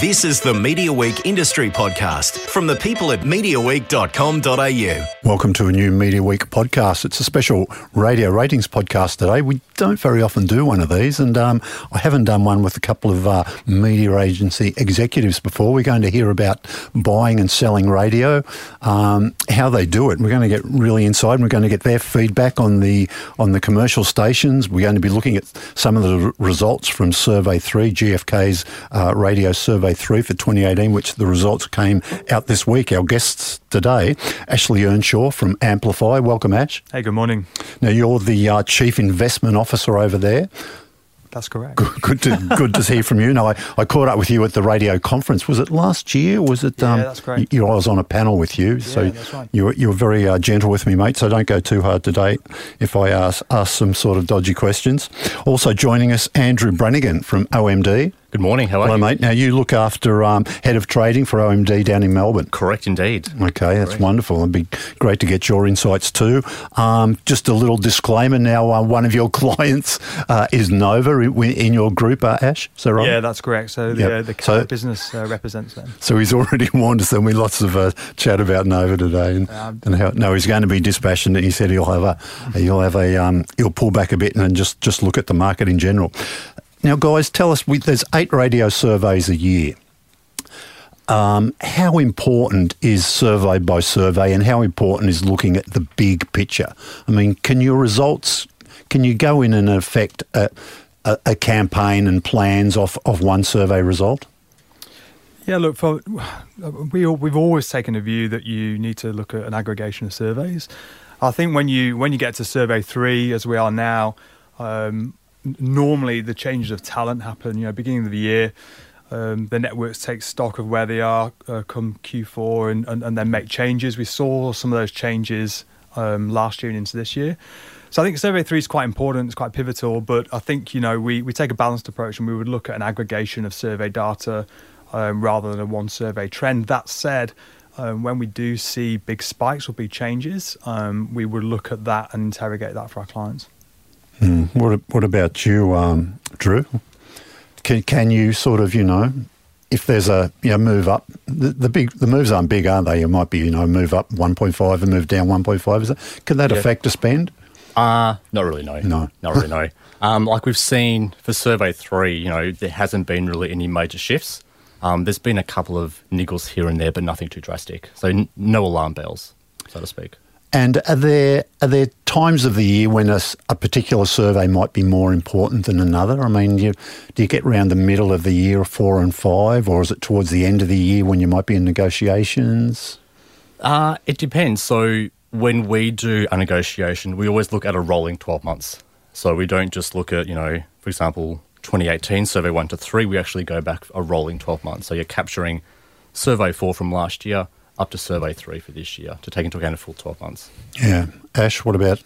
This is the Media Week Industry Podcast from the people at MediaWeek.com.au. Welcome to a new Media Week podcast. It's a special radio ratings podcast today. We don't very often do one of these, and I haven't done one with a couple of media agency executives before. We're going to hear about buying and selling radio, how they do it. We're going to get really inside, and we're going to get their feedback on the commercial stations. We're going to be looking at some of the results from Survey 3, GFK's radio Survey 3 for 2018, which the results came out this week. Our guests today, Ashley Earnshaw from Amplify. Welcome, Ash. Hey, good morning. Now, you're the Chief Investment Officer over there. That's correct. Good to hear from you. Now, I caught up with you at the radio conference. Was it last year? Was it? Yeah, that's correct. I was on a panel with you, so that's right. You were very gentle with me, mate, so don't go too hard today if I ask some sort of dodgy questions. Also joining us, Andrew Brannigan from OMD. Good morning. Hello. Hello, mate. Now, you look after Head of Trading for OMD down in Melbourne. Correct, indeed. Okay, that's wonderful. It'd be great to get your insights too. Just a little disclaimer now, one of your clients is Nova in your group, Ash, is that right? Yeah, that's correct. So the business represents them. So he's already warned us, and we lots of chat about Nova today and how. No, he's going to be dispassionate. He said he'll pull back a bit and just look at the market in general. Now, guys, tell us, there's 8 radio surveys a year. How important is survey by survey, and how important is looking at the big picture? I mean, can you go in and affect a campaign and plans off one survey result? Yeah, look, we've always taken a view that you need to look at an aggregation of surveys. I think when you get to Survey 3, as we are now, normally the changes of talent happen, beginning of the year. The networks take stock of where they are come Q4 and then make changes. We saw some of those changes last year and into this year. So I think Survey 3 is quite important, it's quite pivotal, but I think, we take a balanced approach, and we would look at an aggregation of survey data rather than a one survey trend. That said, when we do see big spikes or big changes, we would look at that and interrogate that for our clients. Mm. What about you, Drew? Can you sort of, if there's a move up, the moves aren't big, are they? It might be, move up 1.5 and move down 1.5. Can that affect a spend? Not really, no. No. Not really, no. Like we've seen for Survey 3, there hasn't been really any major shifts. There's been a couple of niggles here and there, but nothing too drastic. So no alarm bells, so to speak. And are there times of the year when a particular survey might be more important than another? I mean, do you get around the middle of the year, 4 and 5, or is it towards the end of the year when you might be in negotiations? It depends. So when we do a negotiation, we always look at a rolling 12 months. So we don't just look at, for example, 2018, Survey 1 to 3. We actually go back a rolling 12 months. So you're capturing Survey 4 from last year up to Survey 3 for this year to take into account a full 12 months. Yeah. Ash, what about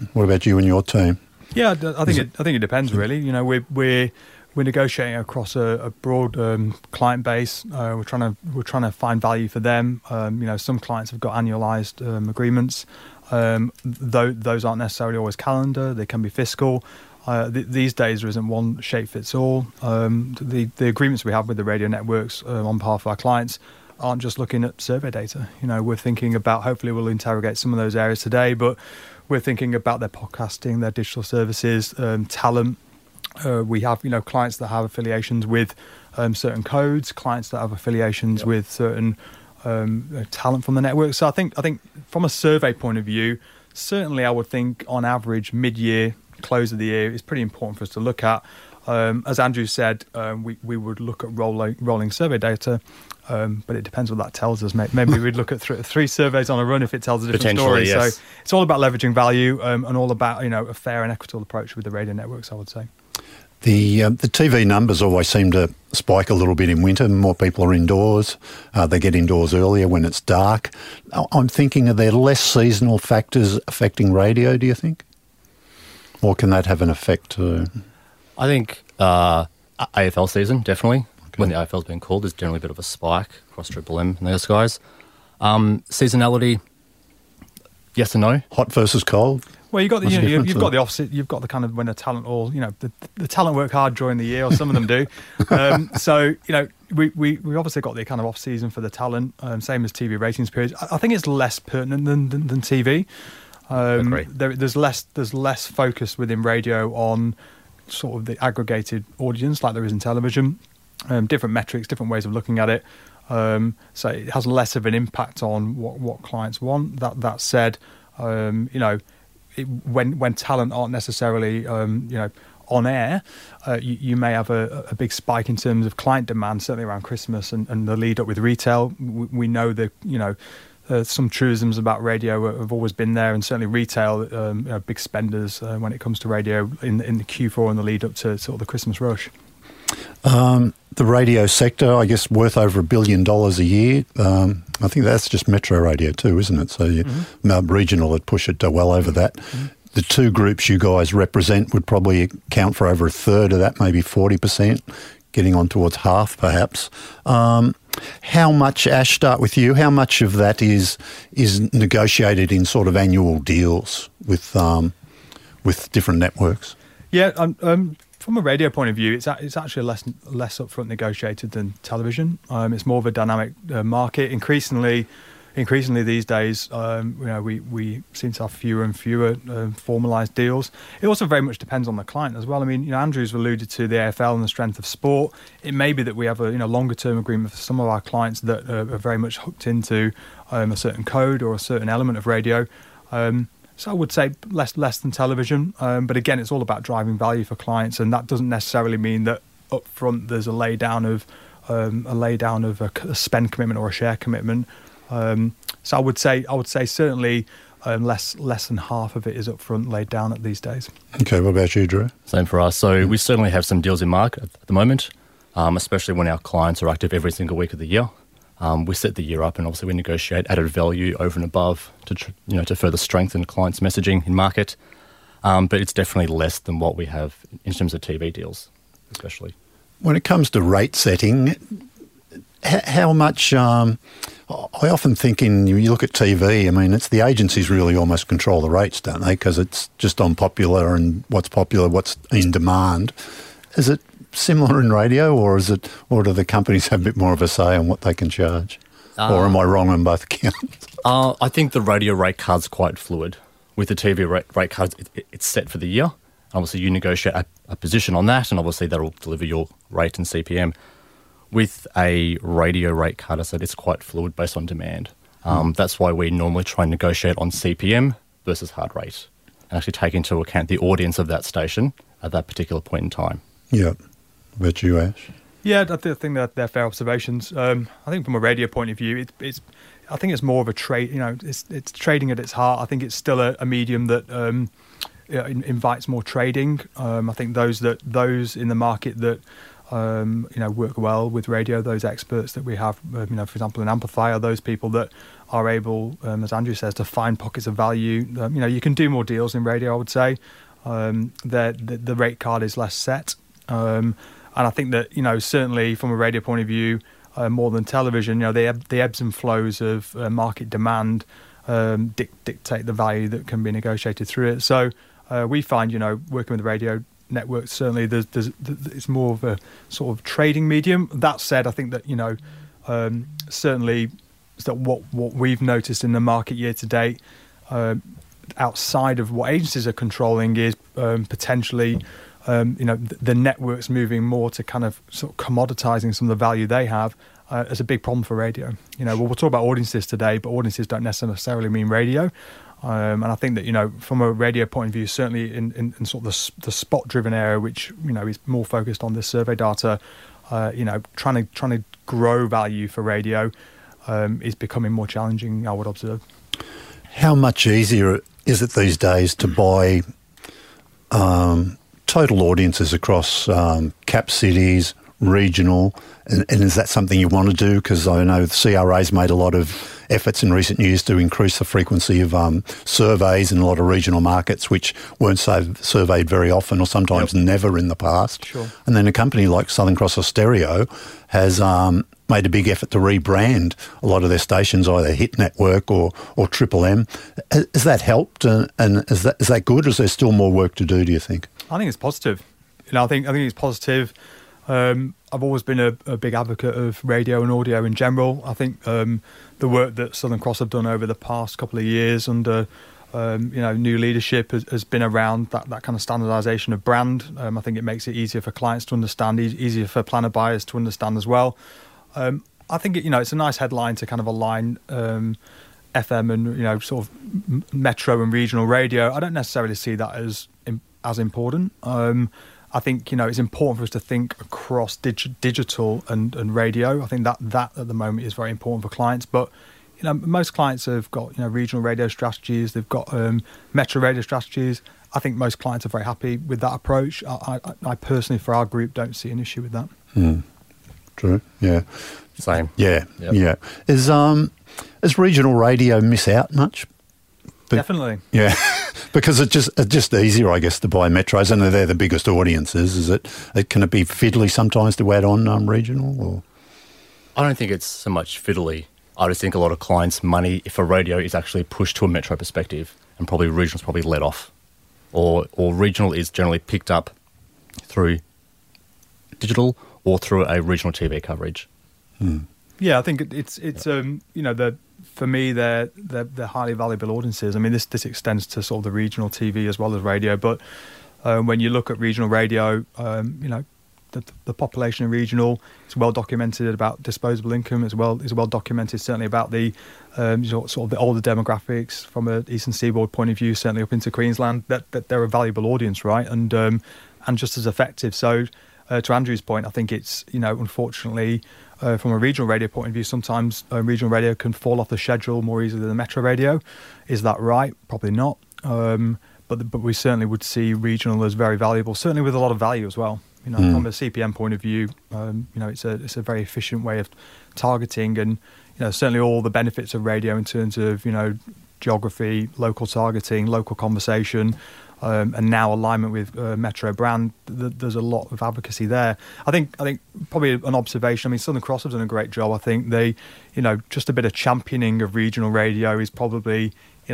you and your team? Yeah, I think it depends, really. We're negotiating across a broad client base. We're trying to find value for them. Some clients have got annualized agreements. Though those aren't necessarily always calendar, they can be fiscal. These days, there isn't one shape fits all. The agreements we have with the radio networks on behalf of our clients aren't just looking at survey data. We're thinking about, hopefully we'll interrogate some of those areas today, but we're thinking about their podcasting, their digital services, talent. We have, clients that have affiliations with certain codes, clients that have affiliations with certain talent from the network. So I think from a survey point of view, certainly I would think on average mid-year, close of the year is pretty important for us to look at. As Andrew said, we would look at rolling survey data, but it depends what that tells us, mate. Maybe we'd look at three surveys on a run if it tells a different story. Yes. So it's all about leveraging value and all about a fair and equitable approach with the radio networks, I would say. The TV numbers always seem to spike a little bit in winter. More people are indoors. They get indoors earlier when it's dark. I'm thinking, are there less seasonal factors affecting radio, do you think? Or can that have an effect too? I think AFL season, definitely. Okay. When the AFL's been called, there's generally a bit of a spike across Triple M and those guys. Seasonality, yes and no. Hot versus cold. Well, you've got the opposite. You've got the kind of when the talent all the talent work hard during the year, or some of them do. So we obviously got the kind of off season for the talent, same as TV ratings periods. I think it's less pertinent than TV. There's less focus within radio on sort of the aggregated audience like there is in television. Different metrics, different ways of looking at it. So it has less of an impact on what clients want. That said, when talent aren't necessarily on air, you may have a big spike in terms of client demand, certainly around Christmas and the lead up with retail. We know that some truisms about radio have always been there, and certainly retail are big spenders when it comes to radio in the Q4 and the lead up to sort of the Christmas rush. The radio sector, I guess, worth over $1 billion a year. I think that's just metro radio too, isn't it? So regional would push it to well over that. Mm-hmm. The two groups you guys represent would probably account for over a third of that, maybe 40%, getting on towards half perhaps. How much, Ash, start with you, how much of that is negotiated in sort of annual deals with different networks? Yeah, from a radio point of view, it's actually less upfront negotiated than television. It's more of a dynamic market. Increasingly these days, we seem to have fewer and fewer formalised deals. It also very much depends on the client as well. I mean, Andrew's alluded to the AFL and the strength of sport. It may be that we have a longer term agreement for some of our clients that are very much hooked into a certain code or a certain element of radio. So I would say less than television, but again, it's all about driving value for clients, and that doesn't necessarily mean that up front there's a laydown of a spend commitment or a share commitment. So I would say certainly less than half of it is up front laid down at these days. Okay, what about you, Drew? Same for us. So we certainly have some deals in market at the moment, especially when our clients are active every single week of the year. We set the year up, and obviously we negotiate added value over and above to further strengthen clients' messaging in market. But it's definitely less than what we have in terms of TV deals, especially. When it comes to rate setting, how much? I often think you look at TV, I mean, it's the agencies really almost control the rates, don't they? Because it's just on popular and what's popular, what's in demand. Is it similar in radio, or do the companies have a bit more of a say on what they can charge? Or am I wrong on both counts? I think the radio rate card's quite fluid. With the TV rate cards, it's set for the year. Obviously, you negotiate a position on that, and obviously that'll deliver your rate and CPM. With a radio rate card, I said it's quite fluid based on demand. That's why we normally try and negotiate on CPM versus hard rate, and actually take into account the audience of that station at that particular point in time. Yeah. About you, Ash? Yeah, I think that they're fair observations. I think from a radio point of view, I think it's more of a trade. It's trading at its heart. I think it's still a medium that invites more trading. I think those in the market that work well with radio, those experts that we have, for example, in Amplify, are those people that are able, as Andrew says, to find pockets of value. You can do more deals in radio, I would say. The rate card is less set. And I think that, certainly from a radio point of view, more than television, the ebbs and flows of market demand dictate the value that can be negotiated through it. So we find, working with radio networks, certainly it's more of a sort of trading medium. That said, I think that, certainly that what we've noticed in the market year to date, outside of what agencies are controlling, is potentially... the networks moving more to kind of sort of commoditizing some of the value they have is a big problem for radio. We'll talk about audiences today, but audiences don't necessarily mean radio. And I think that, from a radio point of view, certainly in sort of the spot-driven area, which, is more focused on this survey data, trying to grow value for radio is becoming more challenging, I would observe. How much easier is it these days to buy... total audiences across cap cities, regional, and is that something you want to do? Because I know the CRA's made a lot of efforts in recent years to increase the frequency of surveys in a lot of regional markets which weren't surveyed very often, or sometimes never in the past. Sure. And then a company like Southern Cross Austereo has made a big effort to rebrand a lot of their stations, either Hit Network or Triple M. Has that helped, and is that good, or is there still more work to do, do you think? I think it's positive. I think it's positive. I've always been a big advocate of radio and audio in general. I think the work that Southern Cross have done over the past couple of years under new leadership has been around that kind of standardisation of brand. I think it makes it easier for clients to understand, easier for planner buyers to understand as well. I think it's a nice headline to kind of align FM and sort of metro and regional radio. I don't necessarily see that as important. I think it's important for us to think across digital and radio. I think that at the moment is very important for clients, but. Most clients have got regional radio strategies. They've got metro radio strategies. I think most clients are very happy with that approach. I personally, for our group, don't see an issue with that. Mm. True. Yeah. Same. Yeah. Yep. Yeah. Is regional radio miss out much? Definitely. Yeah. Because it's just easier, I guess, to buy metros, and they're the biggest audiences. Is it? Can it be fiddly sometimes to add on regional? Or I don't think it's so much fiddly. I just think a lot of clients' money, if a radio is actually pushed to a metro perspective, and probably regional's probably let off, or regional is generally picked up through digital or through a regional TV coverage. Hmm. Yeah, I think it's for me they're highly valuable audiences. I mean this extends to sort of the regional TV as well as radio, but when you look at regional radio, The population in regional is well documented about disposable income as well. It's well documented certainly about the sort of the older demographics from an eastern seaboard point of view, certainly up into Queensland, that they're a valuable audience, right? And just as effective. So to Andrew's point, I think it's unfortunately from a regional radio point of view, sometimes regional radio can fall off the schedule more easily than metro radio. Is that right? Probably not. But we certainly would see regional as very valuable, certainly with a lot of value as well. From a CPM point of view, it's a very efficient way of targeting, and certainly all the benefits of radio in terms of geography, local targeting, local conversation, and now alignment with metro brand. There's a lot of advocacy there. I think probably an observation. I mean, Southern Cross have done a great job. I think they, just a bit of championing of regional radio is probably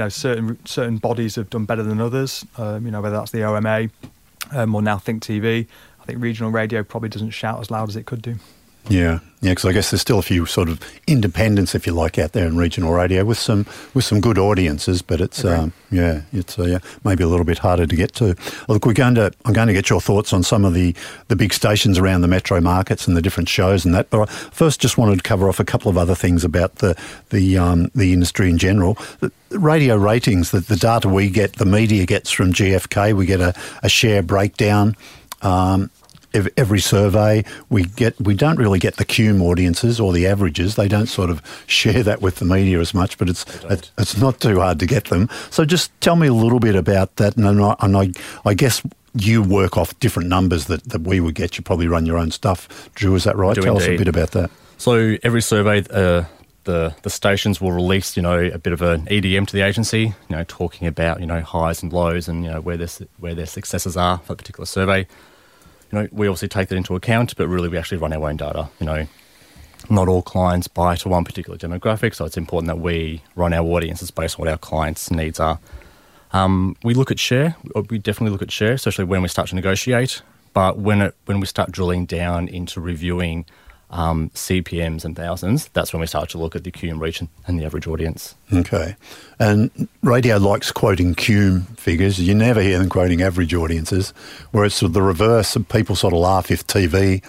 certain bodies have done better than others. Whether that's the OMA or now Think TV. I think regional radio probably doesn't shout as loud as it could do. Yeah, because I guess there's still a few sort of independents, if you like, out there in regional radio with some good audiences, but it's okay. Maybe a little bit harder to get to. Look, I'm going to get your thoughts on some of the big stations around the metro markets and the different shows and that. But I first just wanted to cover off a couple of other things about the industry in general. The radio ratings, the data we get, the media gets from GFK, we get a share breakdown. Every survey we don't really get the QM audiences or the averages. They don't sort of share that with the media as much, but it's not too hard to get them. So just tell me a little bit about that, and I guess you work off different numbers that we would get. You probably run your own stuff, Drew, is that right? Tell us a bit about that. So every survey, the stations will release a bit of an EDM to the agency, talking about highs and lows and where their successes are for a particular survey. We obviously take that into account, but really we actually run our own data. Not all clients buy to one particular demographic, so it's important that we run our audiences based on what our clients' needs are. We look at share. We definitely look at share, especially when we start to negotiate. But when we start drilling down into reviewing CPMs and thousands, that's when we start to look at the QM reach and the average audience. Okay. And radio likes quoting QM figures. You never hear them quoting average audiences, whereas the reverse, and people sort of laugh if TV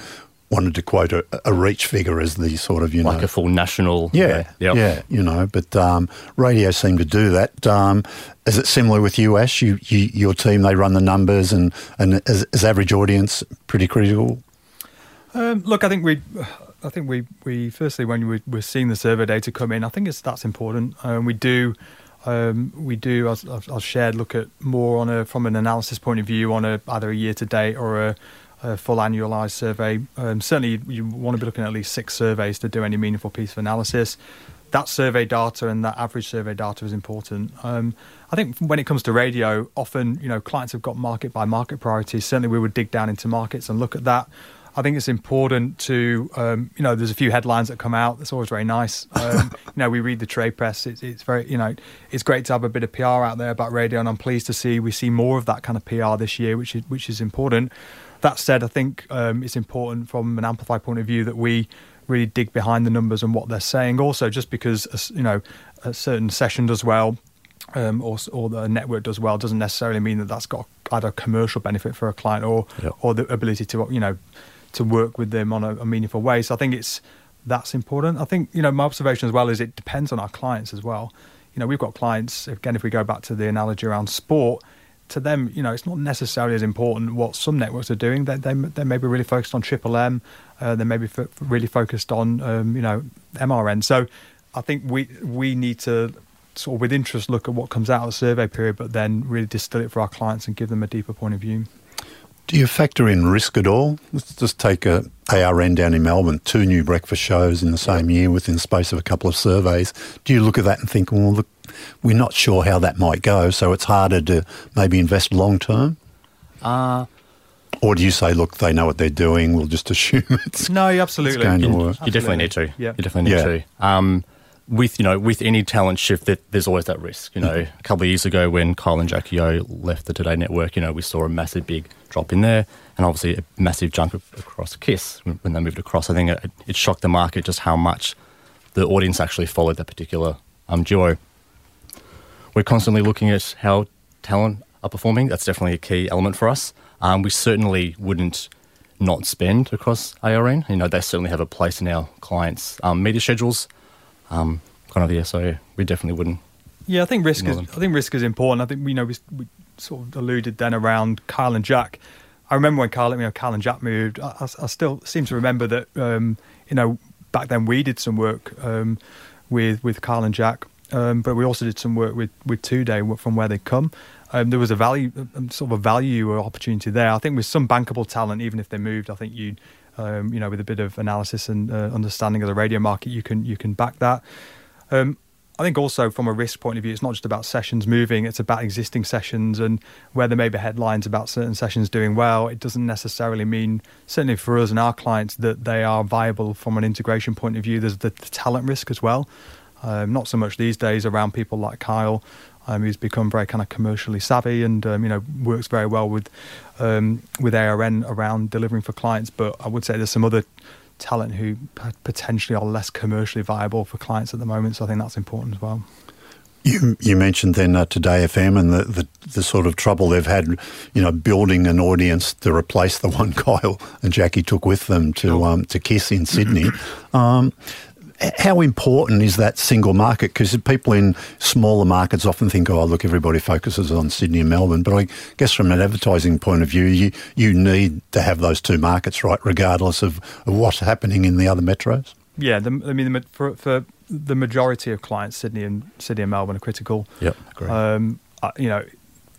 wanted to quote a reach figure as the sort of, like a full national... Yeah, yeah, yeah, but radio seemed to do that. Is it similar with you, Ash? Your team, they run the numbers and is average audience pretty critical? Look, I think we firstly, when we're seeing the survey data come in, I think that's important. We do, as I've shared, look at more from an analysis point of view on either a year to date or a full annualised survey. Certainly, you want to be looking at least 6 surveys to do any meaningful piece of analysis. That survey data and that average survey data is important. I think when it comes to radio, often clients have got market by market priorities. Certainly, we would dig down into markets and look at that. I think it's important to, there's a few headlines that come out. That's always very nice. We read the trade press. It's very, it's great to have a bit of PR out there about radio, and I'm pleased to see we see more of that kind of PR this year, which is important. That said, I think it's important from an Amplify point of view that we really dig behind the numbers and what they're saying. Also, just because, you know, a certain session does well, or the network does well, doesn't necessarily mean that that's got either a commercial benefit for a client or the ability to, you know, to work with them on a meaningful way. So I think that's important. I think, you know, my observation as well is it depends on our clients as well. You know, we've got clients, again, if we go back to the analogy around sport, to them, you know, it's not necessarily as important what some networks are doing. They may be really focused on Triple M. They may be really focused on, you know, MRN. So I think we need to sort of with interest look at what comes out of the survey period, but then really distill it for our clients and give them a deeper point of view. Do you factor in risk at all? Let's just take ARN down in Melbourne, 2 new breakfast shows in the same year within the space of a couple of surveys. Do you look at that and think, well, look, we're not sure how that might go, so it's harder to maybe invest long-term? Or do you say, look, they know what they're doing, we'll just assume it's, no, absolutely. It's going to work? You definitely need to. Yeah. You definitely need to. With any talent shift, there's always that risk. You know, a couple of years ago when Kyle and Jackie O left the Today Network, you know, we saw a massive big drop in there, and obviously a massive jump across KISS when they moved across. I think it shocked the market just how much the audience actually followed that particular duo. We're constantly looking at how talent are performing. That's definitely a key element for us. We certainly wouldn't not spend across ARN. You know, they certainly have a place in our clients' media schedules. So we definitely wouldn't. Yeah, I think risk is important. I think, you know, we sort of alluded then around Kyle and Jack. I remember when Kyle and Jack moved. I still seem to remember that. You know, back then we did some work with Kyle and Jack, but we also did some work with 2GB from where they come. There was a value or opportunity there. I think with some bankable talent, even if they moved, I think you. You know, with a bit of analysis and understanding of the radio market, you can back that. I think also from a risk point of view, it's not just about sessions moving, it's about existing sessions, and where there may be headlines about certain sessions doing well, it doesn't necessarily mean, certainly for us and our clients, that they are viable from an integration point of view. There's the talent risk as well. Not so much these days around people like Kyle, who's become very kind of commercially savvy and, you know, works very well with ARN around delivering for clients. But I would say there's some other talent who potentially are less commercially viable for clients at the moment. So I think that's important as well. You mentioned then Today FM and the sort of trouble they've had, you know, building an audience to replace the one Kyle and Jackie took with them to KISS in Sydney. How important is that single market? Because people in smaller markets often think, oh, look, everybody focuses on Sydney and Melbourne. But I guess from an advertising point of view, you need to have those 2 markets, right, regardless of what's happening in the other metros? Yeah, for the majority of clients, Sydney and Melbourne are critical. Yep, great. You know,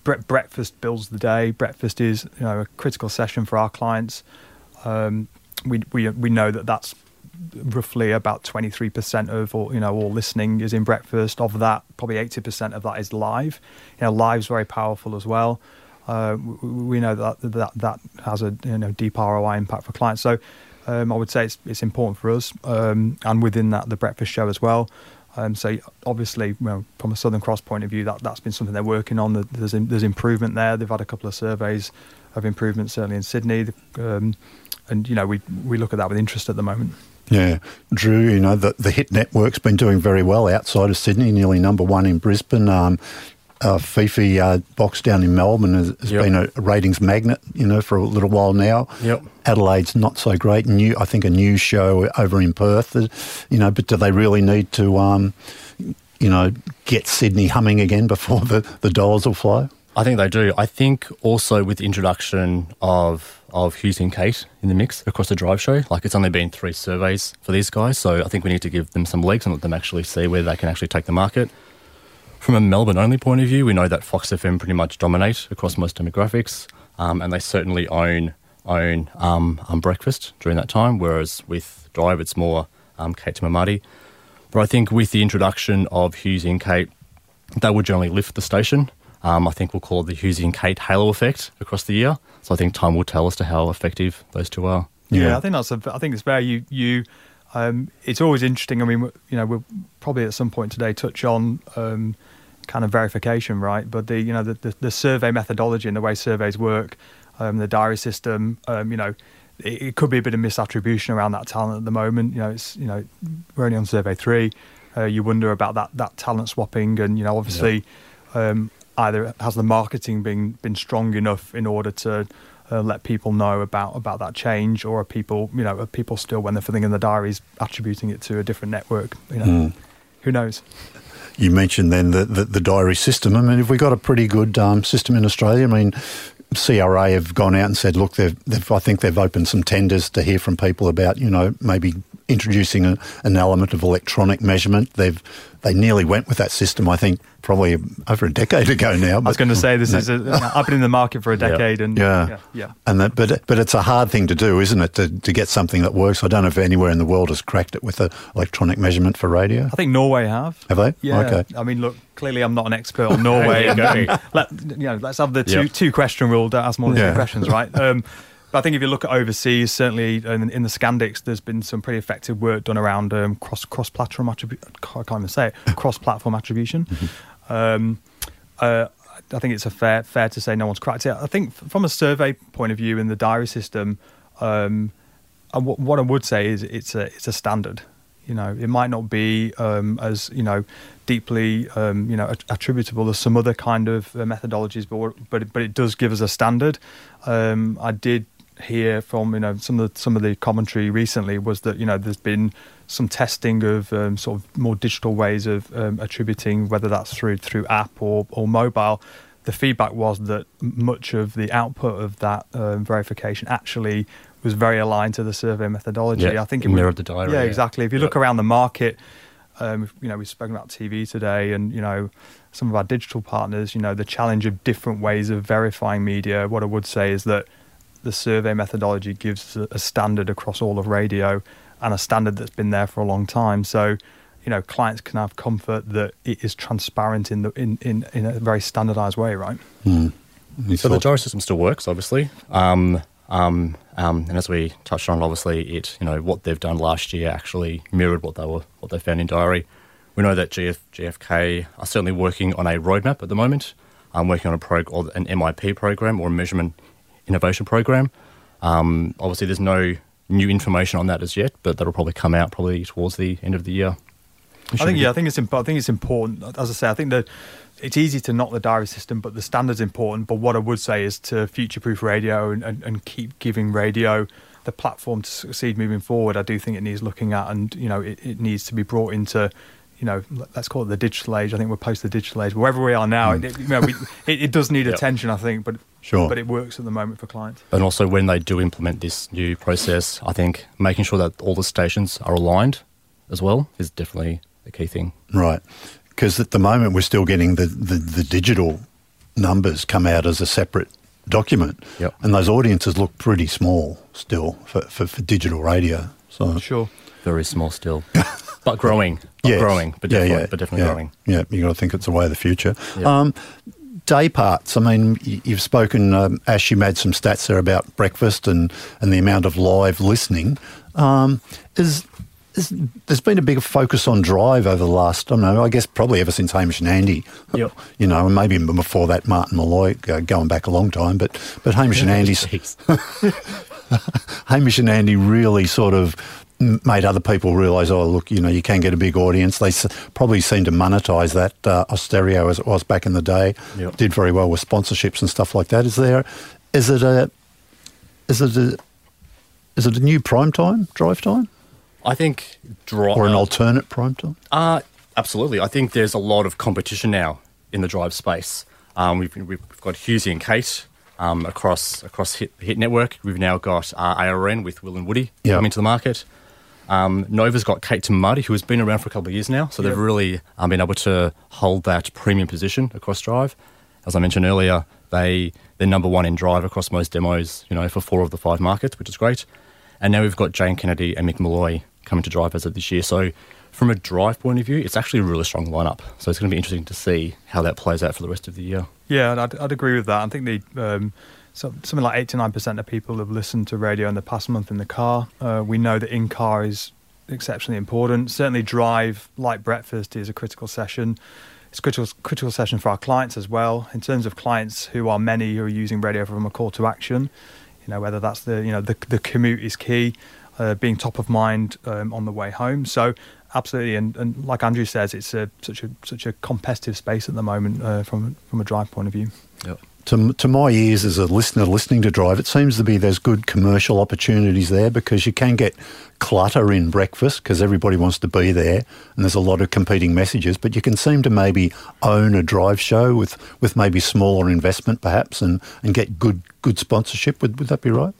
breakfast builds the day. Breakfast is, you know, a critical session for our clients. We know that that's roughly about 23% of all listening is in breakfast. Of that, probably 80% of that is live. You know, live's very powerful as well. We know that has a deep ROI impact for clients. So I would say it's important for us, and within that the breakfast show as well. So obviously, well, from a Southern Cross point of view, that's been something they're working on. There's improvement there. They've had a couple of surveys of improvement, certainly in Sydney, and you know we look at that with interest at the moment. Yeah, Drew, you know, the Hit Network's been doing very well outside of Sydney, nearly number 1 in Brisbane. Fifi Box down in Melbourne has been a ratings magnet, you know, for a little while now. Yep. Adelaide's not so great. I think a new show over in Perth, you know, but do they really need to, you know, get Sydney humming again before the dollars will flow? I think they do. I think also with the introduction of Hughesy and Kate in the mix across the drive show, like it's only been 3 surveys for these guys, so I think we need to give them some legs and let them actually see where they can actually take the market. From a Melbourne-only point of view, we know that Fox FM pretty much dominate across most demographics, and they certainly own breakfast during that time, whereas with drive it's more Kate to Marty. But I think with the introduction of Hughesy and Kate, they would generally lift the station. I think we'll call it the Hughesy and Kate halo effect across the year. So I think time will tell as to how effective those 2 are. Yeah, I think I think it's where you it's always interesting. I mean, you know, we'll probably at some point today touch on kind of verification, right? But the survey methodology and the way surveys work, the diary system. It could be a bit of misattribution around that talent at the moment. We're only on Survey 3. You wonder about that talent swapping, and obviously, yeah. Either has the marketing been strong enough in order to let people know about that change, or are people still, when they're filling in the diaries, attributing it to a different network? Who knows? You mentioned then the diary system. I mean, have we got a pretty good system in Australia? I mean, CRA have gone out and said, look, I think they've opened some tenders to hear from people about, maybe introducing an element of electronic measurement. They nearly went with that system, I think, probably over a decade ago now. I was going to say, I've been in the market for a decade. But it's a hard thing to do, isn't it, to get something that works? I don't know if anywhere in the world has cracked it with the electronic measurement for radio. I think Norway have. Have they? Yeah. Okay. I mean, look, clearly I'm not an expert on Norway. Let's have the two-question rule. Don't ask more than two questions, right? But I think if you look at overseas, certainly in the Scandics, there's been some pretty effective work done around cross-platform attribution. I can't even say it. Cross-platform attribution. Mm-hmm. I think it's fair to say no one's cracked it. I think from a survey point of view in the diary system, what I would say is it's a standard. It might not be as deeply attributable as some other kind of methodologies, but it does give us a standard. I did hear from some of the commentary recently was that there's been some testing of sort of more digital ways of attributing, whether that's through app or mobile. The feedback was that much of the output of that verification actually was very aligned to the survey methodology. Yeah, I think it mirrored the diary. Yeah, exactly. If you look around the market, we've spoken about TV today, and some of our digital partners. The challenge of different ways of verifying media. What I would say is that the survey methodology gives a standard across all of radio, and a standard that's been there for a long time. So, clients can have comfort that it is transparent in a very standardised way, right? Mm. So the diary system still works, obviously. And as we touched on, obviously, what they've done last year actually mirrored what they found in diary. We know that GFK are certainly working on a roadmap at the moment. Working on a or an MIP program or a measurement innovation program. Obviously, there's no new information on that as yet, but that'll probably come out towards the end of the year. I think it's important. As I say, I think that it's easy to knock the diary system, but the standard's important. But what I would say is to future-proof radio and keep giving radio the platform to succeed moving forward. I do think it needs looking at, and it needs to be brought into, let's call it the digital age. I think we're post the digital age. Wherever we are now, it does need attention, I think, but it works at the moment for clients. And also when they do implement this new process, I think making sure that all the stations are aligned as well is definitely a key thing. Right. Because at the moment we're still getting the digital numbers come out as a separate document, and those audiences look pretty small still for digital radio. So sure, very small still, but growing. Growing. Yeah, you got to think it's a way of the future. Yep. Day parts. I mean, you've spoken, Ash. You made some stats there about breakfast and the amount of live listening. There's been a big focus on drive over the last, I guess probably ever since Hamish and Andy, and maybe before that Martin Molloy, going back a long time, but Hamish and Andy, Hamish and Andy really sort of made other people realise, you can get a big audience. They probably seem to monetise that Austereo as it was back in the day, did very well with sponsorships and stuff like that. Is it a new prime time, drive time? I think drive... Or an alternate prime time? Absolutely. I think there's a lot of competition now in the drive space. We've got Hughesy and Kate across Hit Network. We've now got ARN with Will and Woody coming into the market. Nova's got Kate to Marty, who has been around for a couple of years now, so they've really been able to hold that premium position across drive. As I mentioned earlier, they're number one in drive across most demos, for 4 of the 5 markets, which is great. And now we've got Jane Kennedy and Mick Molloy coming to drive as of this year. So from a drive point of view, it's actually a really strong lineup. So it's going to be interesting to see how that plays out for the rest of the year. Yeah, I'd agree with that. I think something like 8 to 9% of people have listened to radio in the past month in the car. We know that in-car is exceptionally important. Certainly drive, like breakfast, is a critical session. It's a critical session for our clients as well, in terms of clients who are many who are using radio from a call to action. You know, whether that's the commute is key, being top of mind on the way home. So absolutely, and like Andrew says, it's such a competitive space at the moment from a drive point of view. Yep. To my ears as a listener listening to Drive, it seems to be there's good commercial opportunities there, because you can get clutter in breakfast because everybody wants to be there and there's a lot of competing messages, but you can seem to maybe own a Drive show with maybe smaller investment perhaps and get good sponsorship. Would that be right?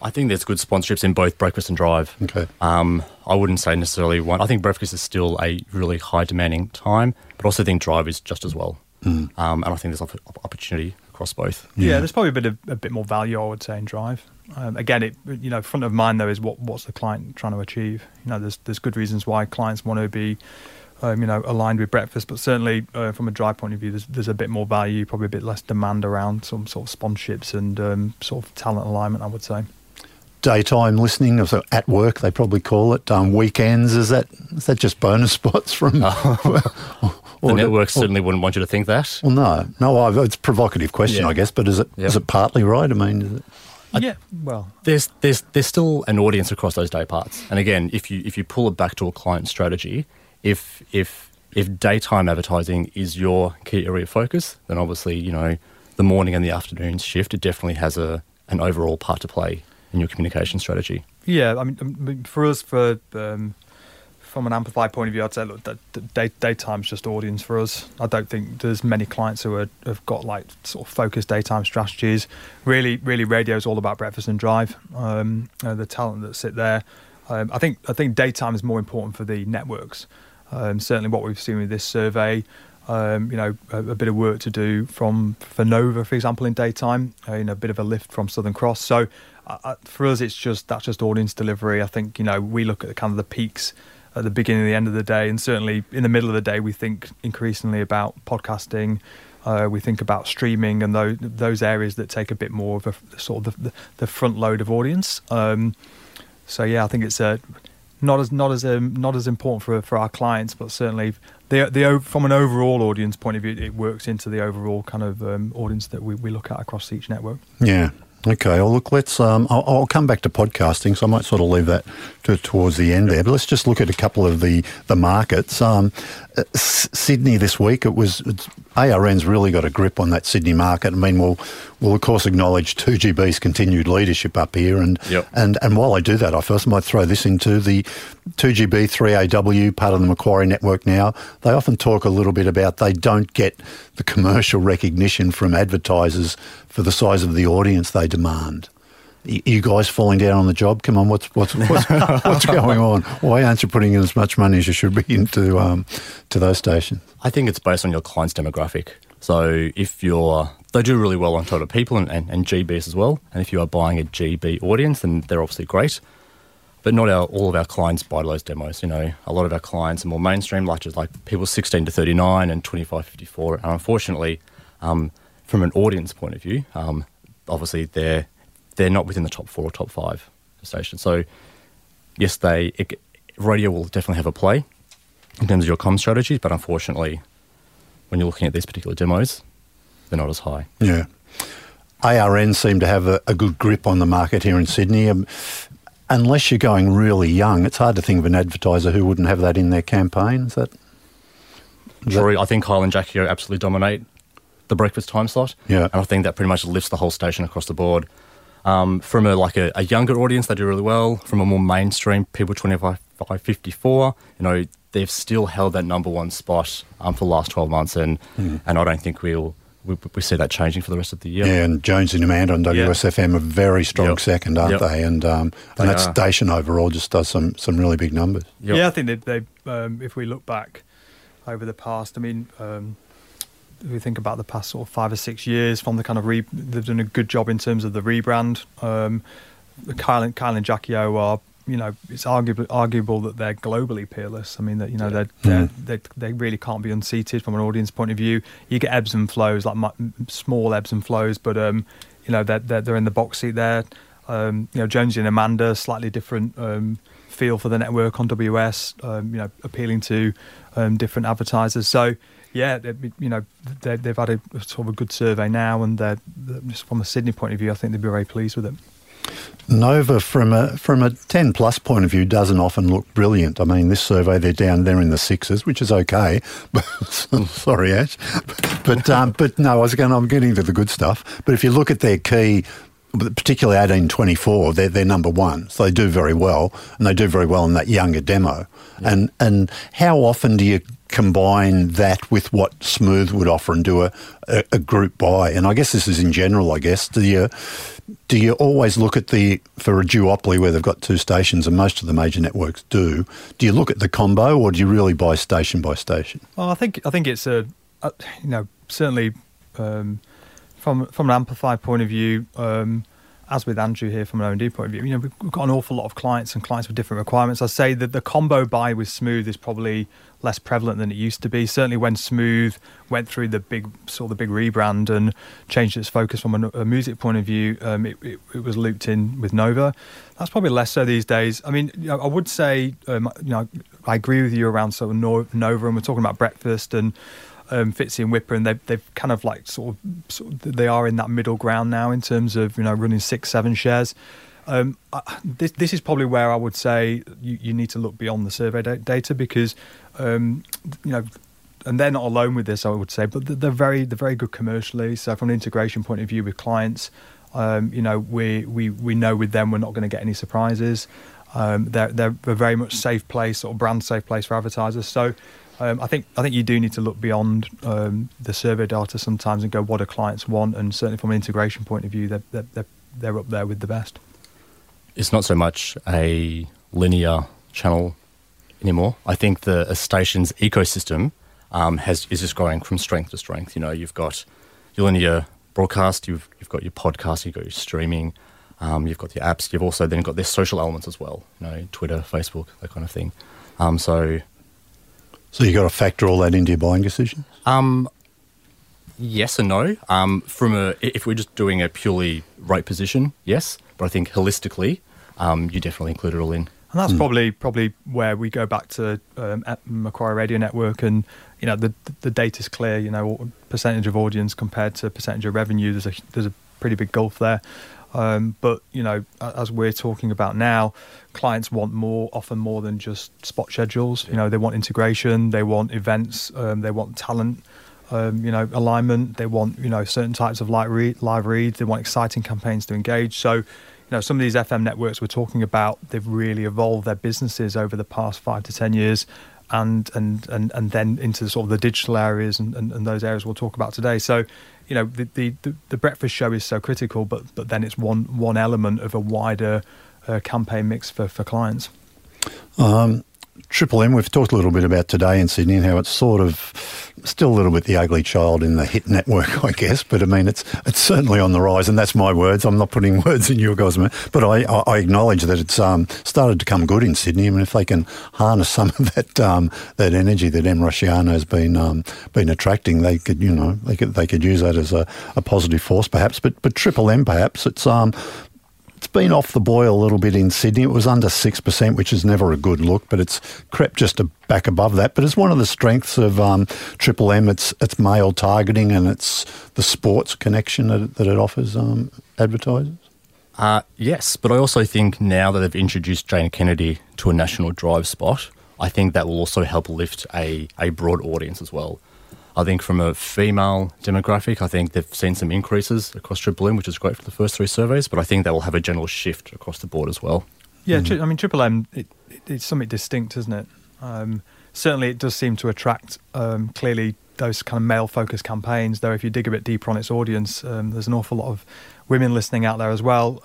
I think there's good sponsorships in both breakfast and Drive. Okay. I wouldn't say necessarily one. I think breakfast is still a really high demanding time, but also I think Drive is just as well. Mm. And I think there's opportunity across both. Yeah, there's probably a bit more value, I would say, in Drive. Again, front of mind though is what's the client trying to achieve. You know, there's good reasons why clients want to be, aligned with breakfast, but certainly from a Drive point of view, there's a bit more value, probably a bit less demand around some sort of sponsorships and sort of talent alignment, I would say. Daytime listening, so at work they probably call it. Weekends, is that just bonus spots from? Or the network certainly wouldn't want you to think that. Well, no, it's a provocative question, yeah. I guess. But is it partly right? I mean, is it? Yeah. Well, there's still an audience across those day parts. And again, if you pull it back to a client strategy, if daytime advertising is your key area of focus, then obviously the morning and the afternoon shift, it definitely has an overall part to play in your communication strategy. Yeah, I mean, for us, from an Amplify point of view, I'd say look, daytime's just audience for us. I don't think there's many clients who have got like sort of focused daytime strategies. Really, radio is all about breakfast and Drive. The talent that sit there. I think daytime is more important for the networks. Certainly, what we've seen with this survey. A bit of work to do for Nova, for example, in daytime. A bit of a lift from Southern Cross. So. For us, it's just audience delivery. I think we look at kind of the peaks at the beginning and the end of the day, and certainly in the middle of the day, we think increasingly about podcasting. We think about streaming and those areas that take a bit more of a sort of the front load of audience. So yeah, I think it's not as important for our clients, but certainly the from an overall audience point of view, it works into the overall kind of audience that we look at across each network. Yeah. Okay, well, look, let's. I'll come back to podcasting, so I might sort of leave that towards the end there. But let's just look at a couple of the markets. Sydney this week, ARN's really got a grip on that Sydney market. I mean, we'll of course acknowledge 2GB's continued leadership up here, and while I do that, I first might throw this into the 2GB 3AW part of the Macquarie Network now. They often talk a little bit about they don't get the commercial recognition from advertisers for the size of the audience they demand. You guys falling down on the job? Come on, what's going on? Why aren't you putting in as much money as you should be into to those stations? I think it's based on your client's demographic. So they do really well on total people and GBs as well. And if you are buying a GB audience, then they're obviously great. But not all of our clients buy those demos. A lot of our clients are more mainstream, like people 16 to 39 and 25 to 54. And unfortunately, from an audience point of view, obviously they're not within the top 4 or top 5 stations. So yes, radio will definitely have a play in terms of your comm strategies, but unfortunately, when you're looking at these particular demos, they're not as high. Yeah. ARN seem to have a good grip on the market here in Sydney. Unless you're going really young, it's hard to think of an advertiser who wouldn't have that in their campaign. I think Kyle and Jackie O absolutely dominate the breakfast time slot. Yeah. And I think that pretty much lifts the whole station across the board. From a younger audience, they do really well. From a more mainstream, people 25-54, they've still held that number one spot for the last 12 months, and I don't think we see that changing for the rest of the year. Yeah, and Jonesy and Amanda on WSFM are very strong second, aren't they? And that station overall just does some really big numbers. Yep. Yeah, I think they if we look back over the past, I mean. If we think about the past sort of 5 or 6 years, from the kind of they've done a good job in terms of the rebrand. Kyle and Jackie O are, it's arguable that they're globally peerless. I mean that they really can't be unseated from an audience point of view. You get ebbs and flows, like small ebbs and flows, but they're in the box seat there. Jonesy and Amanda, slightly different. feel for the network on WS, appealing to different advertisers. So, yeah, they've had a sort of a good survey now, and just from a Sydney point of view, I think they'd be very pleased with it. Nova, from a 10-plus point of view, doesn't often look brilliant. I mean, this survey, they're down there in the sixes, which is okay. Sorry, Ash. But no, I'm getting to the good stuff. But if you look at their key, particularly 18-24, they're number one. So they do very well, and they do very well in that younger demo. Yeah. And how often do you combine that with what Smooth would offer and do a group buy? And I guess this is in general, do you always look at for a duopoly where they've got two stations, and most of the major networks do you look at the combo, or do you really buy station by station? Well, I think it's certainly from an Amplify point of view, as with Andrew here from an OMD point of view, we've got an awful lot of clients and clients with different requirements. I say that the combo buy with Smooth is probably less prevalent than it used to be. Certainly when Smooth went through the big rebrand and changed its focus from a music point of view, it was looped in with Nova. That's probably less so these days. I mean, I would say, I agree with you around sort of Nova, and we're talking about breakfast and Fitzy and Whipper, and they've kind of like sort of they are in that middle ground now in terms of running 6-7 shares. This is probably where I would say you need to look beyond the survey data, because and they're not alone with this, I would say, but they're very good commercially. So from an integration point of view with clients, we know with them we're not going to get any surprises. They're a very much safe place, sort of brand safe place for advertisers. So I think you do need to look beyond the survey data sometimes and go, what do clients want? And certainly from an integration point of view, they're up there with the best. It's not so much a linear channel anymore. I think a station's ecosystem is just going from strength to strength. You've got your linear broadcast, you've got your podcast, you've got your streaming, you've got the apps, you've also then got their social elements as well, Twitter, Facebook, that kind of thing. So you've got to factor all that into your buying decisions? Yes and no. If we're just doing a purely rate position, yes. But I think holistically, you definitely include it all in. And that's probably where we go back to Macquarie Radio Network, and the data's clear. Percentage of audience compared to percentage of revenue, there's a pretty big gulf there. But as we're talking about now, clients want often more than just spot schedules. They want integration, they want events, they want talent, alignment. They want certain types of live reads. They want exciting campaigns to engage. So. Some of these FM networks we're talking about, they've really evolved their businesses over the past 5 to 10 years, and then into sort of the digital areas and those areas we'll talk about today. So, the breakfast show is so critical, but then it's one element of a wider campaign mix for clients. Triple M, we've talked a little bit about Today in Sydney and how it's sort of still a little bit the ugly child in the Hit Network, I guess. But, it's certainly on the rise, and that's my words. I'm not putting words in your guys' mouth. But I acknowledge that it's started to come good in Sydney. I mean, if they can harness some of that energy that M. Rusciano's been attracting, they could use that as a positive force, perhaps. But Triple M, perhaps, it's been off the boil a little bit in Sydney. It was under 6%, which is never a good look, but it's crept just back above that. But it's one of the strengths of Triple M. It's male targeting, and it's the sports connection that it offers advertisers. Yes, but I also think now that they've introduced Jane Kennedy to a national drive spot, I think that will also help lift a broad audience as well. I think from a female demographic, I think they've seen some increases across Triple M, which is great for the first three surveys, but I think that will have a general shift across the board as well. Yeah, I mean, Triple M, it's something distinct, isn't it? Certainly it does seem to attract, clearly, those kind of male-focused campaigns, though if you dig a bit deeper on its audience, there's an awful lot of women listening out there as well.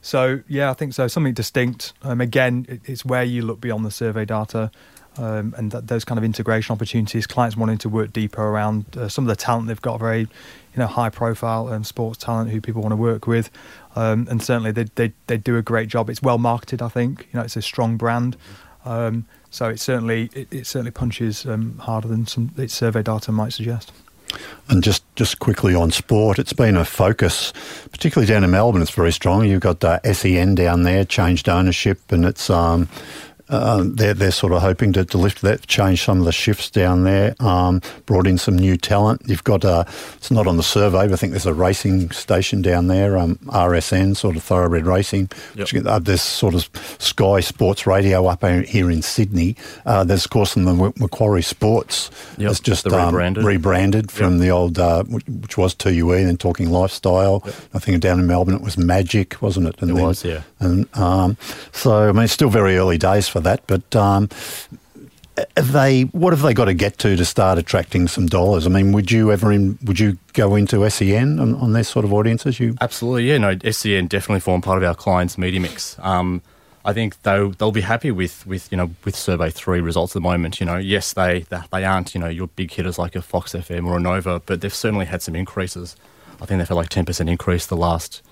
So, yeah, I think so, something distinct. Again, it's where you look beyond the survey data. And those kind of integration opportunities, clients wanting to work deeper around some of the talent they've got, very high-profile sports talent who people want to work with, and certainly they do a great job. It's well marketed, I think. It's a strong brand, so it certainly punches harder than some its survey data might suggest. And just quickly on sport, it's been a focus, particularly down in Melbourne. It's very strong. You've got SEN down there, changed ownership, and it's they're sort of hoping to lift that, change some of the shifts down there, brought in some new talent. You've got, it's not on the survey, but I think there's a racing station down there, RSN, sort of thoroughbred racing. Yep. There's sort of Sky Sports Radio up here in Sydney. There's, of course, in the Macquarie Sports. Yep. It's just rebranded from the old, which was 2UE, and then Talking Lifestyle. Yep. I think down in Melbourne it was Magic, wasn't it? It was, yeah. And so, I mean, it's still very early days for that, but what have they got to get to start attracting some dollars? I mean, would you go into SEN on their sort of audiences? Absolutely, yeah. No, SEN definitely form part of our clients' media mix. I think they'll be happy with Survey 3 results at the moment. You know, yes, they aren't your big hitters like a Fox FM or a Nova, but they've certainly had some increases. I think they've had like 10% increase the last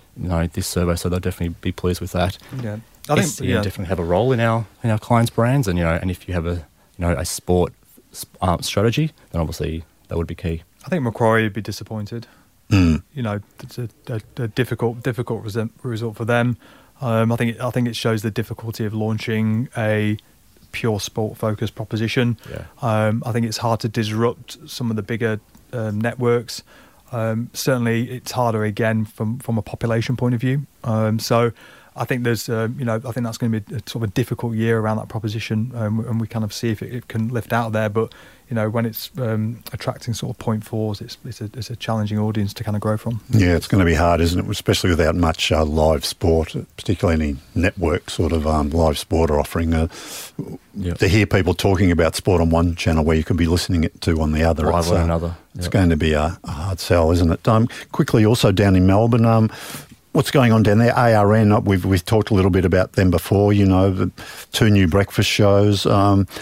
this survey, so they'll definitely be pleased with that. Yeah. I think SEN definitely have a role in our clients' brands, and and if you have a sport strategy, then obviously that would be key. I think Macquarie would be disappointed. Mm. It's a difficult result for them. I think it shows the difficulty of launching a pure sport-focused proposition. Yeah. I think it's hard to disrupt some of the bigger networks. Certainly, it's harder again from a population point of view. So. I think there's, I think that's going to be a sort of a difficult year around that proposition, and we kind of see if it can lift out there. But when it's attracting sort of 0.4s, it's a challenging audience to kind of grow from. Yeah, it's going to be hard, isn't it? Especially without much live sport, particularly any network sort of live sport or offering. To hear people talking about sport on one channel where you could be listening to on the other. Rival another. It's going to be a hard sell, isn't it? Quickly, also down in Melbourne. What's going on down there? ARN, we've talked a little bit about them before, the two new breakfast shows, both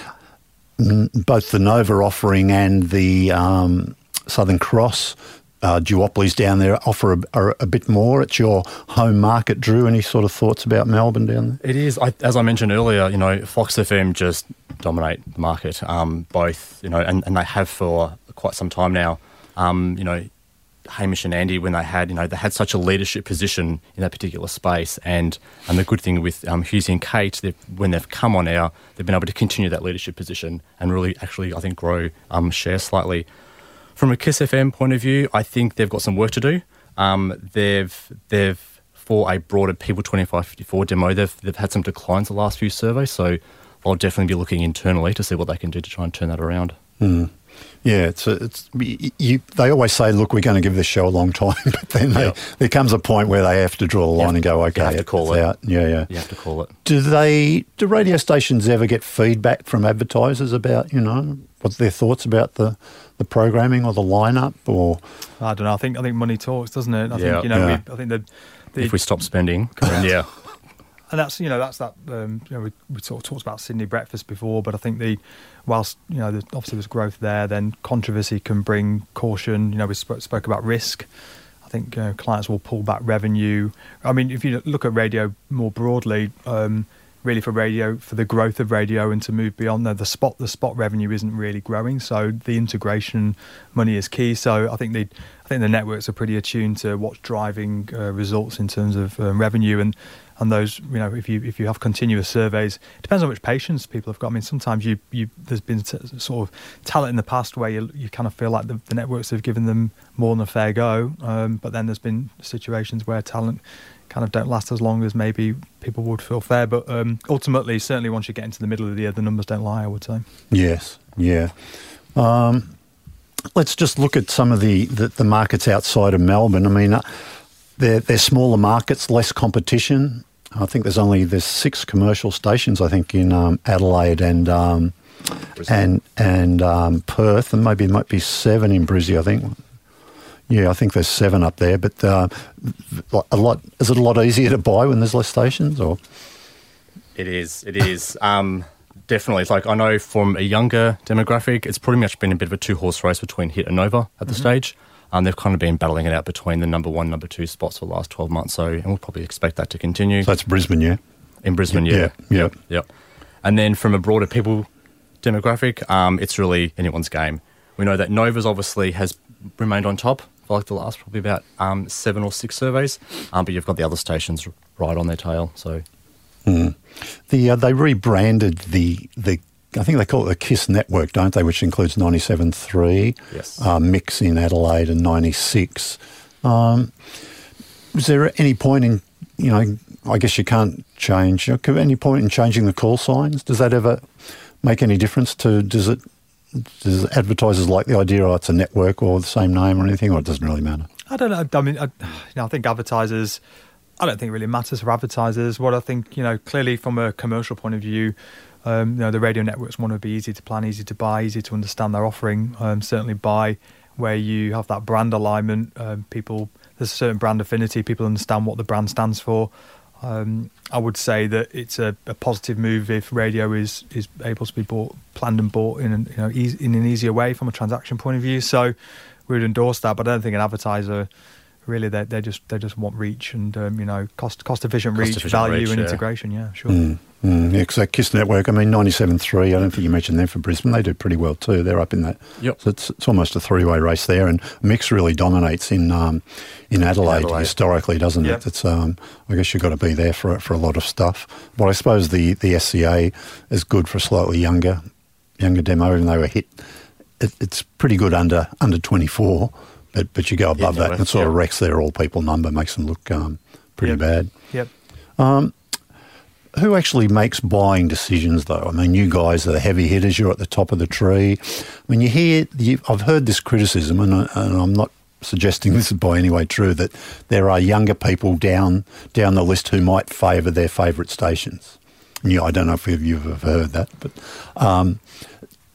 the Nova offering and the Southern Cross duopolies down there offer a bit more. It's your home market, Drew. Any sort of thoughts about Melbourne down there? It is. As I mentioned earlier, Fox FM just dominate the market, both, and they have for quite some time now, Hamish and Andy, when they had, they had such a leadership position in that particular space, and the good thing with Hughesy and Kate, when they've come on air, they've been able to continue that leadership position and really, actually, I think, grow share slightly. From a KISS FM point of view, I think they've got some work to do. They've for a broader People 2554 demo, they've had some declines the last few surveys, so I'll definitely be looking internally to see what they can do to try and turn that around. Mm. Yeah, they always say, look, we're going to give this show a long time, but then there comes a point where they have to draw a line and go, okay, you have to call it out. Yeah. You have to call it. Do radio stations ever get feedback from advertisers about, what's their thoughts about the programming or the lineup? Or I don't know. I think money talks, doesn't it? I think that if we stop spending, and that's we sort of talked about Sydney breakfast before, but I think whilst obviously there's growth there, then controversy can bring caution. We spoke about risk. I think clients will pull back revenue. I mean, if you look at radio more broadly, really for the growth of radio and to move beyond the spot revenue isn't really growing, so the integration money is key. So I think the networks are pretty attuned to what's driving results in terms of revenue and those, if you have continuous surveys, it depends on which patience people have got. I mean, sometimes there's been sort of talent in the past where you kind of feel like the networks have given them more than a fair go, but then there's been situations where talent kind of don't last as long as maybe people would feel fair. But ultimately, certainly once you get into the middle of the year, the numbers don't lie, I would say. Yes, yeah. Let's just look at some of the markets outside of Melbourne. I mean, they're smaller markets, less competition. I think there's 6 commercial stations, I think, in Adelaide and Perth, and maybe it might be 7 in Brisbane, I think. Yeah, I think there's 7 up there, but is it a lot easier to buy when there's less stations? Or It is. Definitely. It's like, I know from a younger demographic, it's pretty much been a bit of a two-horse race between Hit and Nova at the stage. They've kind of been battling it out between the number 1, number 2 spots for the last 12 months, and we'll probably expect that to continue. So that's Brisbane, yeah? In Brisbane, yeah. And then from a broader people demographic, it's really anyone's game. We know that Nova's obviously has remained on top for like the last probably about 7 or 6 surveys, but you've got the other stations right on their tail. So they rebranded the I think they call it the KISS network, don't they, which includes 97.3, yes, Mix in Adelaide and 96. Was there any point in, you know, I guess you can't change, any point in changing the call signs? Does that ever make any difference to, does advertisers like the idea, oh, it's a network or the same name or anything, or it doesn't really matter? I don't know. I mean, you know, I think advertisers, I don't think it really matters for advertisers. What I think, you know, clearly from a commercial point of view, you know, the radio networks want to be easy to plan, easy to buy, easy to understand their offering. Certainly by where you have that brand alignment, people, there's a certain brand affinity, people understand what the brand stands for. I would say that it's a positive move if radio is able to be bought, planned and bought in an, you know, in an easier way from a transaction point of view. So we would endorse that, but I don't think an advertiser really, they just want reach and you know, cost efficient reach, value, and integration. Yeah, sure. Yeah, because that KISS network, I mean, 97.3, I don't think you mentioned them for Brisbane. They do pretty well too. They're up in that. Yep. So it's almost a three-way race there. And Mix really dominates in Adelaide historically, doesn't it? It's I guess you've got to be there for a lot of stuff. But I suppose the SCA is good for a slightly younger demo, even though a hit. It's pretty good under 24, but you go above that and it sort of wrecks their all-people number, makes them look pretty bad. Yep. Who actually makes buying decisions, though? I mean, you guys are the heavy hitters. You're at the top of the tree. When you hear, I've heard this criticism, and I'm not suggesting this is by any way true, that there are younger people down the list who might favour their favourite stations. Yeah, I don't know if you've ever heard that, but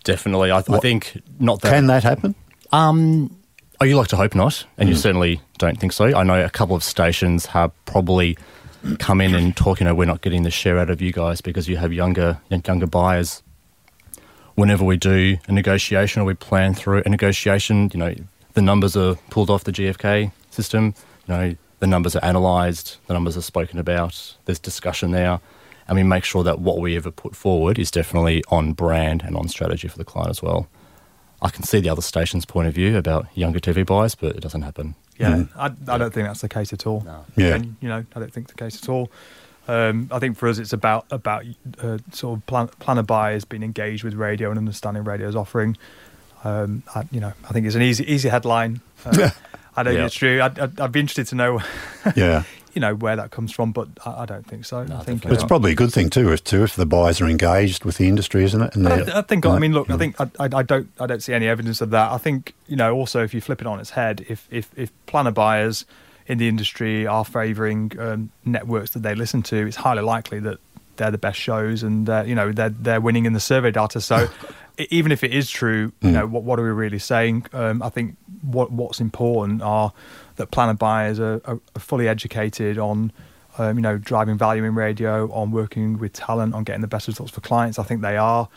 definitely, I think not. That can that happen? Oh, you like to hope not, and you certainly don't think so. I know a couple of stations have probably come in and talk, you know, we're not getting the share out of you guys because you have younger buyers. Whenever we do a negotiation or we plan through a negotiation, you know, the numbers are pulled off the GFK system. You know, the numbers are analysed, the numbers are spoken about, there's discussion there, and we make sure that what we ever put forward is definitely on brand and on strategy for the client as well. I can see the other station's point of view about younger TV buyers, but it doesn't happen. Yeah, I don't think that's the case at all. No. Yeah, and, you know, I don't think it's the case at all. I think for us, it's about sort of planner buyers being engaged with radio and understanding radio's offering. You know, I think it's an easy headline. I don't think it's true. I'd be interested to know. You know, where that comes from, but I don't think so. No, I think it's probably a good thing too if the buyers are engaged with the industry, isn't it? And I don't see any evidence of that. I think, you know, also if you flip it on its head, if planner buyers in the industry are favouring networks that they listen to, it's highly likely that they're the best shows and you know, they're winning in the survey data. So even if it is true, you know, what are we really saying? I think what's important are that planner buyers are fully educated on, you know, driving value in radio, on working with talent, on getting the best results for clients. I think they are.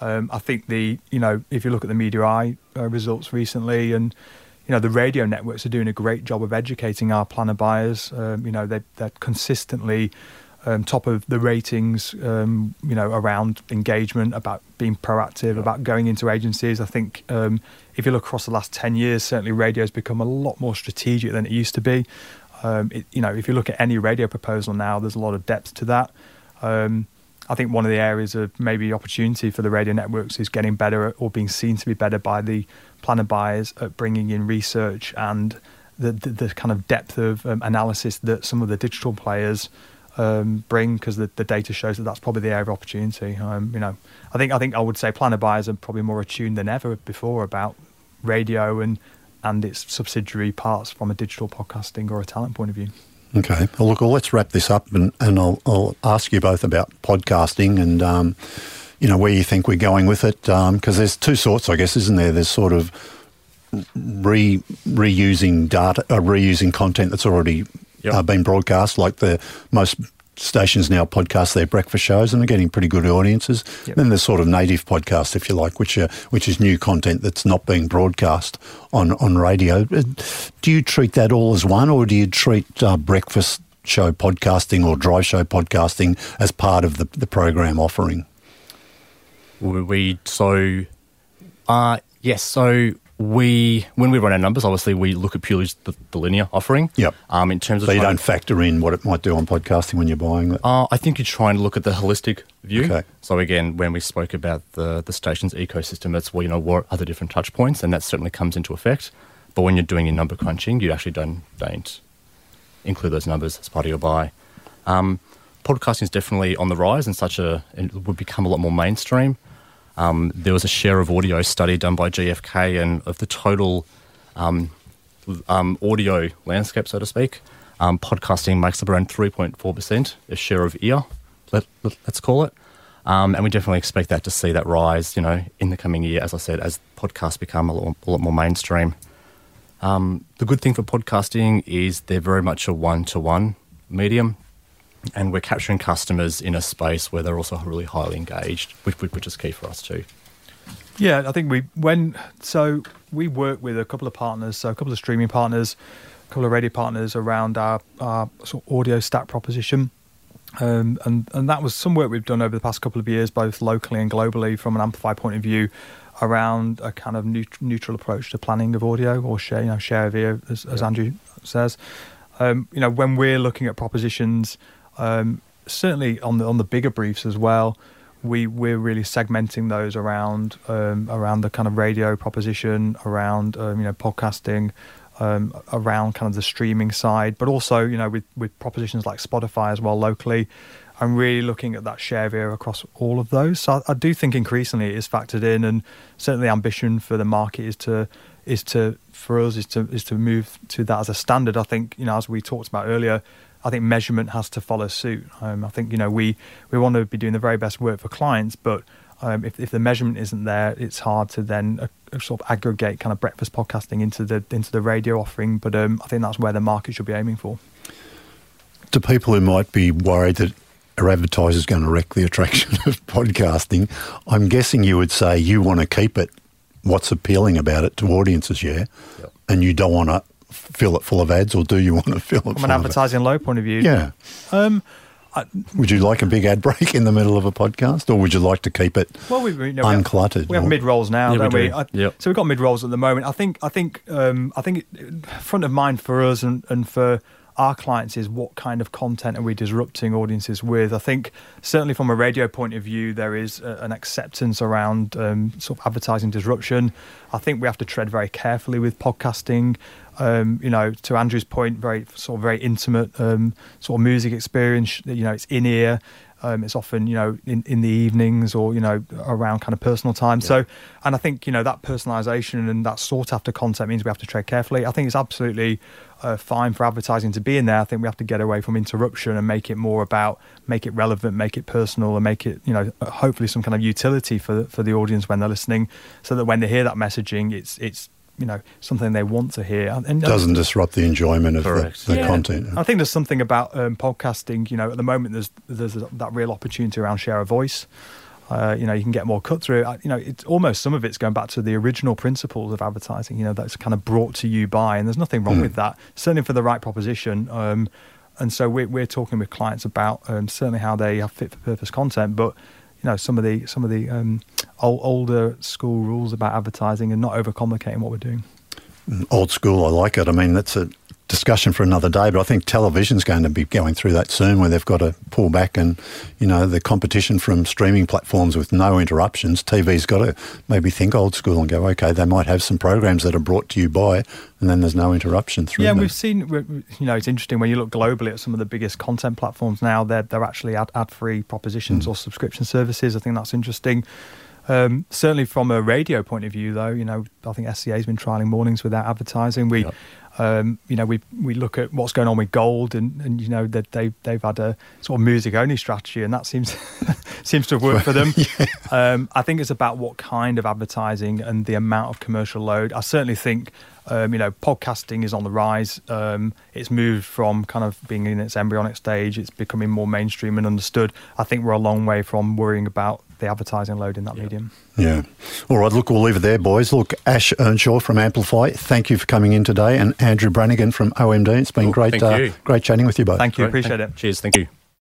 I think you know, if you look at the Media Eye results recently, and you know, the radio networks are doing a great job of educating our planner buyers. You know, they're consistently top of the ratings. You know, around engagement, about being proactive, about going into agencies. I think. If you look across the last 10 years, certainly radio has become a lot more strategic than it used to be. You know, if you look at any radio proposal now, there's a lot of depth to that. I think one of the areas of maybe opportunity for the radio networks is getting better or being seen to be better by the planner buyers at bringing in research and the kind of depth of analysis that some of the digital players bring, because the data shows that's probably the area of opportunity. You know, I think I would say planner buyers are probably more attuned than ever before about radio and its subsidiary parts from a digital podcasting or a talent point of view. Okay, well, look, let's wrap this up, and I'll ask you both about podcasting and you know, where you think we're going with it, because there's two sorts, I guess, isn't there? There's sort of reusing data, reusing content that's already been broadcast, like the most stations now podcast their breakfast shows and are getting pretty good audiences. Yep. Then there's sort of native podcasts, if you like, which is new content that's not being broadcast on radio. Do you treat that all as one, or do you treat breakfast show podcasting or drive show podcasting as part of the program offering? Yes, so When we run our numbers, obviously, we look at purely the linear offering. Yep. In terms of, so you don't factor in what it might do on podcasting when you're buying it? I think you're trying to look at the holistic view. Okay. So again, when we spoke about the station's ecosystem, that's what are the different touch points, and that certainly comes into effect. But when you're doing your number crunching, you actually don't include those numbers as part of your buy. Podcasting is definitely on the rise, and it would become a lot more mainstream. There was a share of audio study done by GFK, and of the total audio landscape, so to speak, podcasting makes up around 3.4%, a share of ear, let's call it. And we definitely expect that to see that rise, in the coming year, as I said, as podcasts become a lot more mainstream. The good thing for podcasting is they're very much a one-to-one medium, and we're capturing customers in a space where they're also really highly engaged, which is key for us too. Yeah, I think we work with a couple of partners, so a couple of streaming partners, a couple of radio partners around our sort of audio stack proposition. And that was some work we've done over the past couple of years, both locally and globally from an Amplify point of view, around a kind of neutral approach to planning of audio, or share of ear, as Andrew says. When we're looking at propositions, certainly on the bigger briefs as well, we're really segmenting those around the kind of radio proposition, around podcasting, around kind of the streaming side, but also with propositions like Spotify as well locally. I'm really looking at that share of ear across all of those. So I do think increasingly it is factored in, and certainly the ambition for the market is to move to that as a standard. I think as we talked about earlier, I think measurement has to follow suit. I think we want to be doing the very best work for clients, but if the measurement isn't there, it's hard to then sort of aggregate kind of breakfast podcasting into the radio offering. But I think that's where the market should be aiming for. To people who might be worried that our advertiser's going to wreck the attraction of podcasting, I'm guessing you would say you want to keep it what's appealing about it to audiences, yeah? Yep. And you don't want to fill it full of ads, or do you want to fill it full of ads? From an advertising low point of view? Yeah. Would you like a big ad break in the middle of a podcast, or would you like to keep it uncluttered? We have mid-rolls now, don't we? So we've got mid-rolls at the moment. I think front of mind for us and for our clients is what kind of content are we disrupting audiences with. I think certainly from a radio point of view, there is an acceptance around sort of advertising disruption. I think we have to tread very carefully with podcasting. To Andrew's point, very intimate sort of music experience. It's in ear. It's often in the evenings, or around kind of personal time. Yeah. So, and I think that personalisation and that sought after content means we have to tread carefully. I think it's absolutely fine for advertising to be in there. I think we have to get away from interruption and make it more about, make it relevant, make it personal, and make it hopefully some kind of utility for the audience when they're listening, so that when they hear that messaging, it's something they want to hear, and doesn't disrupt the enjoyment of the content. I think there's something about podcasting. At the moment, there's that real opportunity around share of voice. You can get more cut through. It's almost, some of it's going back to the original principles of advertising. That's kind of brought to you by, and there's nothing wrong with that. Certainly for the right proposition. And so we're talking with clients about certainly how they have fit for purpose content, but some of the older school rules about advertising and not overcomplicating what we're doing. Old school, I like it. I mean, that's a discussion for another day, but I think television's going to be going through that soon, where they've got to pull back, and, the competition from streaming platforms with no interruptions, TV's got to maybe think old school and go, okay, they might have some programs that are brought to you by, and then there's no interruption through them. Yeah, we've seen, it's interesting when you look globally at some of the biggest content platforms now, they're actually ad-free propositions or subscription services. I think that's interesting. Certainly from a radio point of view, though, I think SCA's been trialling mornings without advertising. We look at what's going on with Gold, and that they've had a sort of music only strategy, and that seems to have worked for them. I think it's about what kind of advertising and the amount of commercial load. I certainly think podcasting is on the rise. It's moved from kind of being in its embryonic stage, it's becoming more mainstream and understood. I think we're a long way from worrying about the advertising load in that medium. Yeah. All right, look, we'll leave it there, boys. Look, Ash Earnshaw from Amplify, thank you for coming in today, and Andrew Brannigan from OMD. It's been great chatting with you both. Thank you, appreciate it. Cheers, thank you.